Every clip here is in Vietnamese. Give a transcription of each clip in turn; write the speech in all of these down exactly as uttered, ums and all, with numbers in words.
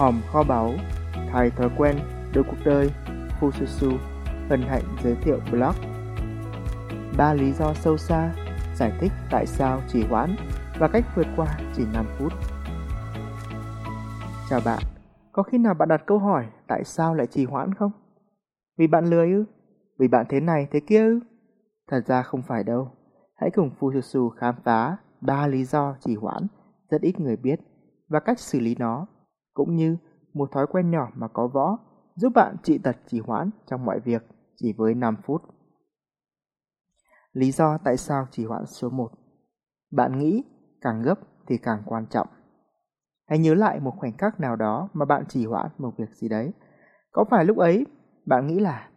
hòm kho báu, thay thói quen đưa cuộc đời. Fushisu hân hạnh giới thiệu blog ba lý do sâu xa giải thích tại sao trì hoãn và cách vượt qua chỉ năm phút. Chào bạn, có khi nào bạn đặt câu hỏi tại sao lại trì hoãn không? Vì bạn lười ư? Vì bạn thế này thế kia ư? Thật ra không phải đâu. Hãy cùng Fushisu khám phá ba lý do trì hoãn rất ít người biết và cách xử lý nó, cũng như một thói quen nhỏ mà có võ giúp bạn trị tật trì hoãn trong mọi việc chỉ với năm phút. Lý do tại sao trì hoãn số một. Bạn nghĩ càng gấp thì càng quan trọng. Hãy nhớ lại một khoảnh khắc nào đó mà bạn trì hoãn một việc gì đấy. Có phải lúc ấy bạn nghĩ là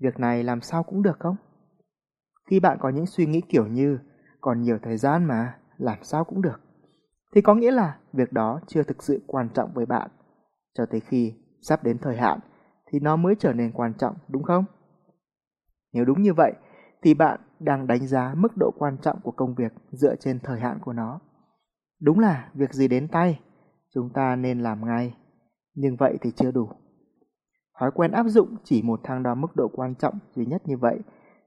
việc này làm sao cũng được không? Khi bạn có những suy nghĩ kiểu như còn nhiều thời gian mà, làm sao cũng được, thì có nghĩa là việc đó chưa thực sự quan trọng với bạn, cho tới khi sắp đến thời hạn thì nó mới trở nên quan trọng, đúng không? Nếu đúng như vậy thì bạn đang đánh giá mức độ quan trọng của công việc dựa trên thời hạn của nó. Đúng là việc gì đến tay, chúng ta nên làm ngay, nhưng vậy thì chưa đủ. Thói quen áp dụng chỉ một thang đo mức độ quan trọng duy nhất như vậy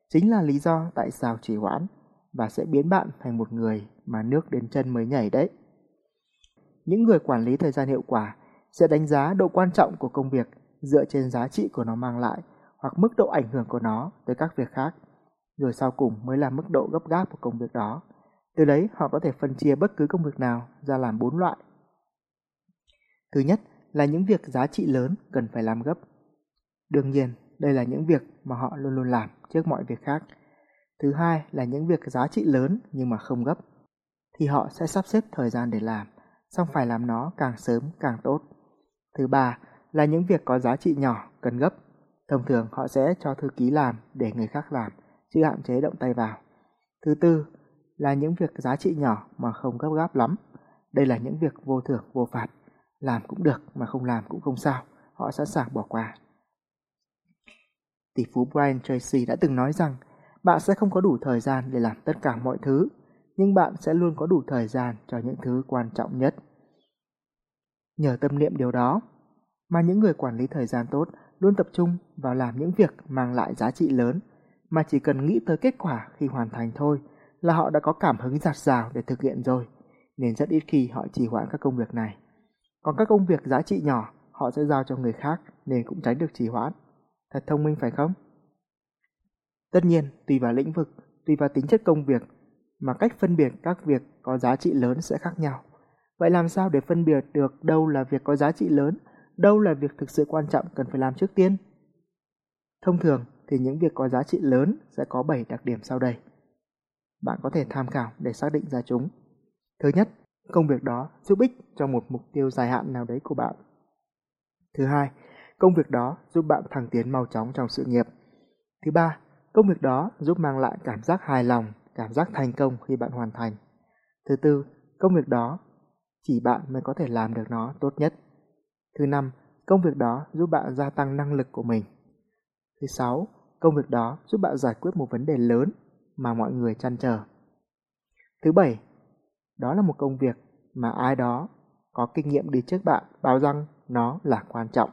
chính là lý do tại sao trì hoãn và sẽ biến bạn thành một người mà nước đến chân mới nhảy đấy. Những người quản lý thời gian hiệu quả sẽ đánh giá độ quan trọng của công việc dựa trên giá trị của nó mang lại hoặc mức độ ảnh hưởng của nó tới các việc khác, rồi sau cùng mới là mức độ gấp gáp của công việc đó. Từ đấy họ có thể phân chia bất cứ công việc nào ra làm bốn loại. Thứ nhất là những việc giá trị lớn cần phải làm gấp. Đương nhiên, đây là những việc mà họ luôn luôn làm trước mọi việc khác. Thứ hai là những việc giá trị lớn nhưng mà không gấp, thì họ sẽ sắp xếp thời gian để làm, song phải làm nó càng sớm càng tốt. Thứ ba là những việc có giá trị nhỏ cần gấp. Thông thường họ sẽ cho thư ký làm để người khác làm, chứ hạn chế động tay vào. Thứ tư là những việc giá trị nhỏ mà không gấp gáp lắm. Đây là những việc vô thưởng vô phạt, làm cũng được mà không làm cũng không sao, họ sẵn sàng bỏ qua. Tỷ phú Brian Tracy đã từng nói rằng bạn sẽ không có đủ thời gian để làm tất cả mọi thứ, nhưng bạn sẽ luôn có đủ thời gian cho những thứ quan trọng nhất. Nhờ tâm niệm điều đó mà những người quản lý thời gian tốt luôn tập trung vào làm những việc mang lại giá trị lớn, mà chỉ cần nghĩ tới kết quả khi hoàn thành thôi là họ đã có cảm hứng dạt dào để thực hiện rồi, nên rất ít khi họ trì hoãn các công việc này. Còn các công việc giá trị nhỏ họ sẽ giao cho người khác nên cũng tránh được trì hoãn. Thật thông minh phải không? Tất nhiên, tùy vào lĩnh vực, tùy vào tính chất công việc mà cách phân biệt các việc có giá trị lớn sẽ khác nhau. Vậy làm sao để phân biệt được đâu là việc có giá trị lớn, đâu là việc thực sự quan trọng cần phải làm trước tiên? Thông thường thì những việc có giá trị lớn sẽ có bảy đặc điểm sau đây. Bạn có thể tham khảo để xác định ra chúng. Thứ nhất, công việc đó giúp ích cho một mục tiêu dài hạn nào đấy của bạn. Thứ hai, công việc đó giúp bạn thăng tiến mau chóng trong sự nghiệp. Thứ ba, công việc đó giúp mang lại cảm giác hài lòng, cảm giác thành công khi bạn hoàn thành. Thứ tư, công việc đó chỉ bạn mới có thể làm được nó tốt nhất. Thứ năm, công việc đó giúp bạn gia tăng năng lực của mình. Thứ sáu, công việc đó giúp bạn giải quyết một vấn đề lớn mà mọi người trăn trở. Thứ bảy, đó là một công việc mà ai đó có kinh nghiệm đi trước bạn báo rằng nó là quan trọng.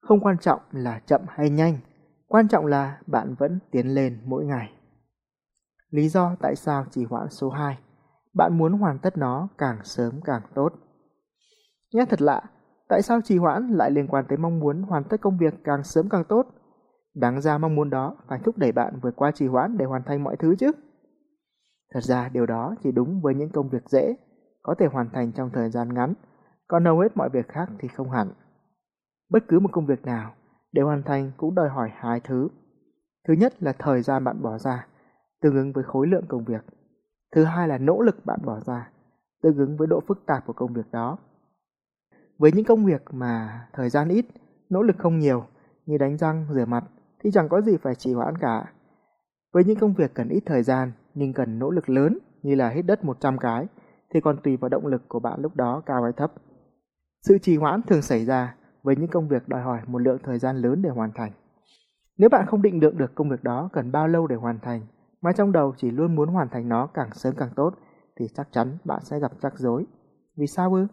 Không quan trọng là chậm hay nhanh, quan trọng là bạn vẫn tiến lên mỗi ngày. Lý do tại sao trì hoãn số hai, bạn muốn hoàn tất nó càng sớm càng tốt. Nghe thật lạ, tại sao trì hoãn lại liên quan tới mong muốn hoàn tất công việc càng sớm càng tốt? Đáng ra mong muốn đó phải thúc đẩy bạn vượt qua trì hoãn để hoàn thành mọi thứ chứ. Thật ra điều đó chỉ đúng với những công việc dễ, có thể hoàn thành trong thời gian ngắn, còn hầu hết mọi việc khác thì không hẳn. Bất cứ một công việc nào để hoàn thành cũng đòi hỏi hai thứ. Thứ nhất là thời gian bạn bỏ ra, tương ứng với khối lượng công việc. Thứ hai là nỗ lực bạn bỏ ra, tương ứng với độ phức tạp của công việc đó. Với những công việc mà thời gian ít, nỗ lực không nhiều, như đánh răng, rửa mặt, thì chẳng có gì phải trì hoãn cả. Với những công việc cần ít thời gian nhưng cần nỗ lực lớn, như là hít đất một trăm cái, thì còn tùy vào động lực của bạn lúc đó cao hay thấp. Sự trì hoãn thường xảy ra với những công việc đòi hỏi một lượng thời gian lớn để hoàn thành. Nếu bạn không định lượng được công việc đó cần bao lâu để hoàn thành, mà trong đầu chỉ luôn muốn hoàn thành nó càng sớm càng tốt, thì chắc chắn bạn sẽ gặp rắc rối. Vì sao ư?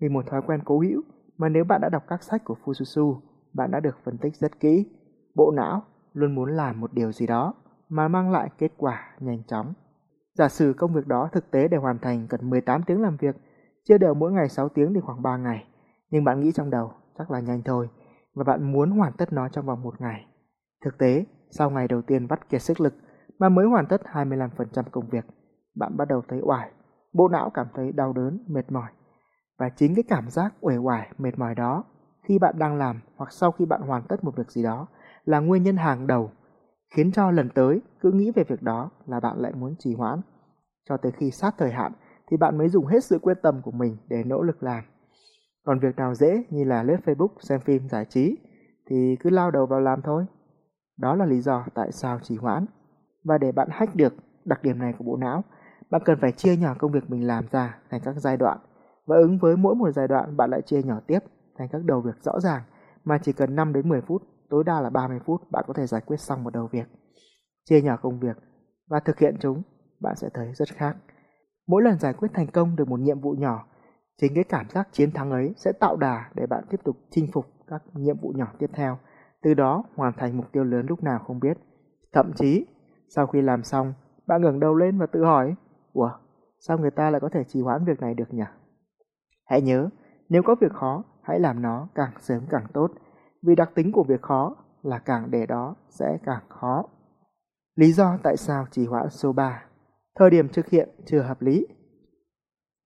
Vì một thói quen cố hữu mà nếu bạn đã đọc các sách của Fushisu, bạn đã được phân tích rất kỹ. Bộ não luôn muốn làm một điều gì đó mà mang lại kết quả nhanh chóng. Giả sử công việc đó thực tế để hoàn thành cần mười tám tiếng làm việc, chia đều mỗi ngày sáu tiếng thì khoảng ba ngày. Nhưng bạn nghĩ trong đầu chắc là nhanh thôi, và bạn muốn hoàn tất nó trong vòng một ngày. Thực tế, sau ngày đầu tiên vắt kiệt sức lực mà mới hoàn tất hai mươi lăm phần trăm công việc, bạn bắt đầu thấy oải, bộ não cảm thấy đau đớn, mệt mỏi. Và chính cái cảm giác uể oải, mệt mỏi đó khi bạn đang làm hoặc sau khi bạn hoàn tất một việc gì đó là nguyên nhân hàng đầu, khiến cho lần tới cứ nghĩ về việc đó là bạn lại muốn trì hoãn. Cho tới khi sát thời hạn thì bạn mới dùng hết sự quyết tâm của mình để nỗ lực làm. Còn việc nào dễ như là lướt Facebook, xem phim, giải trí thì cứ lao đầu vào làm thôi. Đó là lý do tại sao trì hoãn. Và để bạn hack được đặc điểm này của bộ não, bạn cần phải chia nhỏ công việc mình làm ra thành các giai đoạn. Và ứng với mỗi một giai đoạn bạn lại chia nhỏ tiếp thành các đầu việc rõ ràng mà chỉ cần năm đến mười phút, tối đa là ba mươi phút bạn có thể giải quyết xong một đầu việc. Chia nhỏ công việc và thực hiện chúng, bạn sẽ thấy rất khác. Mỗi lần giải quyết thành công được một nhiệm vụ nhỏ, chính cái cảm giác chiến thắng ấy sẽ tạo đà để bạn tiếp tục chinh phục các nhiệm vụ nhỏ tiếp theo, từ đó hoàn thành mục tiêu lớn lúc nào không biết. Thậm chí, sau khi làm xong, bạn ngẩng đầu lên và tự hỏi, ủa, sao người ta lại có thể trì hoãn việc này được nhỉ? Hãy nhớ, nếu có việc khó, hãy làm nó càng sớm càng tốt, vì đặc tính của việc khó là càng để đó sẽ càng khó. Lý do tại sao trì hoãn số ba. Thời điểm thực hiện chưa hợp lý.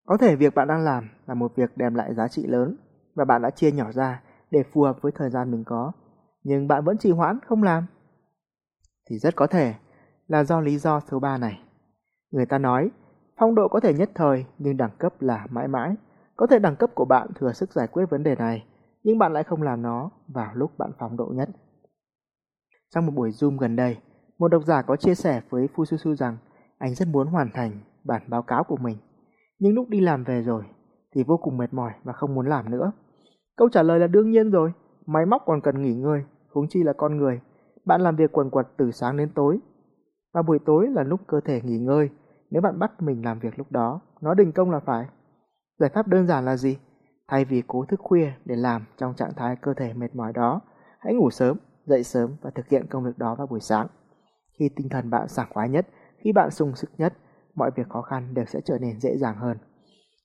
Có thể việc bạn đang làm là một việc đem lại giá trị lớn và bạn đã chia nhỏ ra để phù hợp với thời gian mình có, nhưng bạn vẫn trì hoãn không làm. Thì rất có thể là do lý do số ba này. Người ta nói, phong độ có thể nhất thời nhưng đẳng cấp là mãi mãi. Có thể đẳng cấp của bạn thừa sức giải quyết vấn đề này, nhưng bạn lại không làm nó vào lúc bạn phong độ nhất. Trong một buổi Zoom gần đây, một độc giả có chia sẻ với Fushisu rằng anh rất muốn hoàn thành bản báo cáo của mình, nhưng lúc đi làm về rồi thì vô cùng mệt mỏi và không muốn làm nữa. Câu trả lời là đương nhiên rồi, máy móc còn cần nghỉ ngơi, huống chi là con người. Bạn làm việc quần quật từ sáng đến tối, và buổi tối là lúc cơ thể nghỉ ngơi. Nếu bạn bắt mình làm việc lúc đó, nó đình công là phải. Giải pháp đơn giản là gì? Thay vì cố thức khuya để làm trong trạng thái cơ thể mệt mỏi đó, hãy ngủ sớm, dậy sớm và thực hiện công việc đó vào buổi sáng. Khi tinh thần bạn sảng khoái nhất, khi bạn sung sức nhất, mọi việc khó khăn đều sẽ trở nên dễ dàng hơn.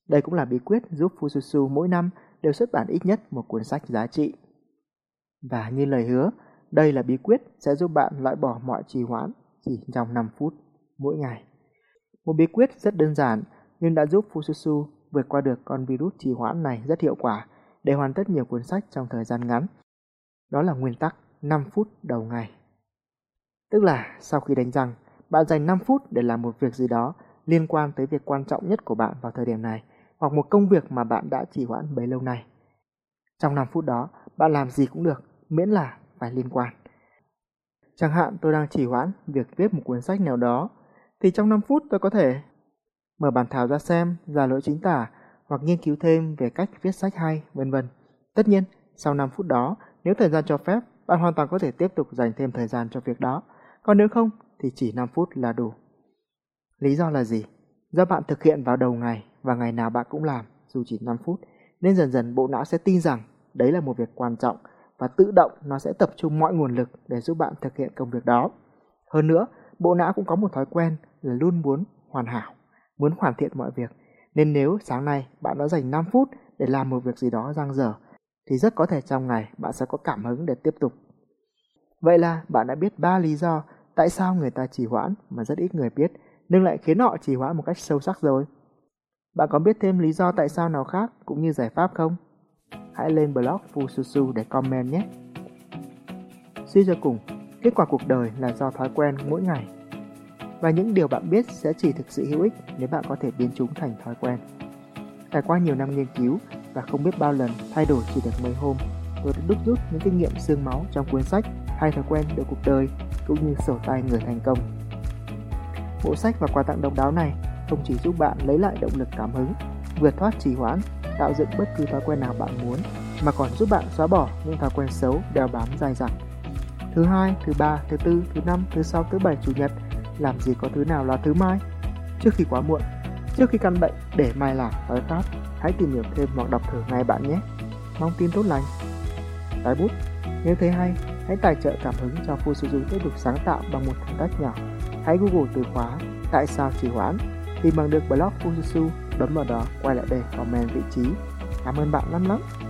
Đây cũng là bí quyết giúp Fushisu mỗi năm đều xuất bản ít nhất một cuốn sách giá trị. Và như lời hứa, đây là bí quyết sẽ giúp bạn loại bỏ mọi trì hoãn chỉ trong năm phút mỗi ngày. Một bí quyết rất đơn giản nhưng đã giúp Fushisu vượt qua được con virus trì hoãn này rất hiệu quả để hoàn tất nhiều cuốn sách trong thời gian ngắn. Đó là nguyên tắc năm phút đầu ngày. Tức là sau khi đánh răng, bạn dành năm phút để làm một việc gì đó liên quan tới việc quan trọng nhất của bạn vào thời điểm này, hoặc một công việc mà bạn đã trì hoãn bấy lâu nay. Trong năm phút đó, bạn làm gì cũng được, miễn là phải liên quan. Chẳng hạn tôi đang trì hoãn việc viết một cuốn sách nào đó, thì trong năm phút tôi có thể mở bản thảo ra xem, giả lỗi chính tả hoặc nghiên cứu thêm về cách viết sách hay, vân vân. Tất nhiên, sau năm phút đó, nếu thời gian cho phép, bạn hoàn toàn có thể tiếp tục dành thêm thời gian cho việc đó. Còn nếu không, thì chỉ năm phút là đủ. Lý do là gì? Do bạn thực hiện vào đầu ngày và ngày nào bạn cũng làm, dù chỉ năm phút, nên dần dần bộ não sẽ tin rằng đấy là một việc quan trọng và tự động nó sẽ tập trung mọi nguồn lực để giúp bạn thực hiện công việc đó. Hơn nữa, bộ não cũng có một thói quen là luôn muốn hoàn hảo, muốn hoàn thiện mọi việc. Nên nếu sáng nay bạn đã dành năm phút để làm một việc gì đó dang dở, thì rất có thể trong ngày bạn sẽ có cảm hứng để tiếp tục. Vậy là bạn đã biết ba lý do tại sao người ta trì hoãn mà rất ít người biết, nhưng lại khiến họ trì hoãn một cách sâu sắc rồi. Bạn có biết thêm lý do tại sao nào khác cũng như giải pháp không? Hãy lên blog Fushisu để comment nhé. Suy cho cùng, kết quả cuộc đời là do thói quen mỗi ngày. Và những điều bạn biết sẽ chỉ thực sự hữu ích nếu bạn có thể biến chúng thành thói quen. Trải qua nhiều năm nghiên cứu và không biết bao lần thay đổi chỉ được mấy hôm, tôi đã đúc rút những kinh nghiệm xương máu trong cuốn sách Hai thói quen được cuộc đời cũng như sổ tay người thành công. Bộ sách và quà tặng độc đáo này không chỉ giúp bạn lấy lại động lực cảm hứng, vượt thoát trì hoãn, tạo dựng bất cứ thói quen nào bạn muốn, mà còn giúp bạn xóa bỏ những thói quen xấu đeo bám dai dẳng. Thứ hai, thứ ba, thứ tư, thứ năm, thứ sáu, thứ bảy, chủ nhật. Làm gì có thứ nào là thứ mai. Trước khi quá muộn, trước khi căn bệnh để mai làm thói pháp, hãy tìm hiểu thêm hoặc đọc thử ngay bạn nhé. mong tin tốt lành. Tái bút, nếu thấy hay, hãy tài trợ cảm hứng cho Fushisu tiếp tục sáng tạo bằng một thử thách nhỏ. Hãy Google từ khóa tại sao trì hoãn, tìm bằng được blog Fushisu, bấm vào đó, quay lại đây comment vị trí. Cảm ơn bạn lắm lắm.